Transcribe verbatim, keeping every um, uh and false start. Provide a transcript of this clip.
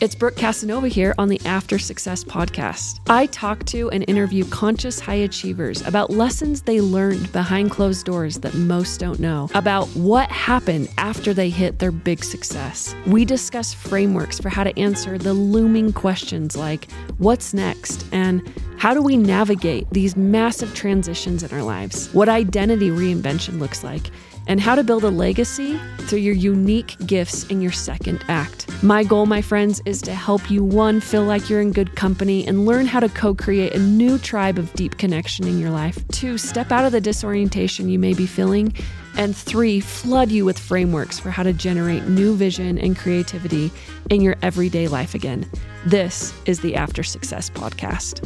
It's Brooke Casanova here on the After Success Podcast. I talk to and interview conscious high achievers about lessons they learned behind closed doors that most don't know, about what happened after they hit their big success. We discuss frameworks for how to answer the looming questions like, what's next? And how do we navigate these massive transitions in our lives? What identity reinvention looks like? And how to build a legacy through your unique gifts in your second act. My goal, my friends, is to help you, one, feel like you're in good company and learn how to co-create a new tribe of deep connection in your life. Two, step out of the disorientation you may be feeling. And three, flood you with frameworks for how to generate new vision and creativity in your everyday life again. This is the After Success Podcast.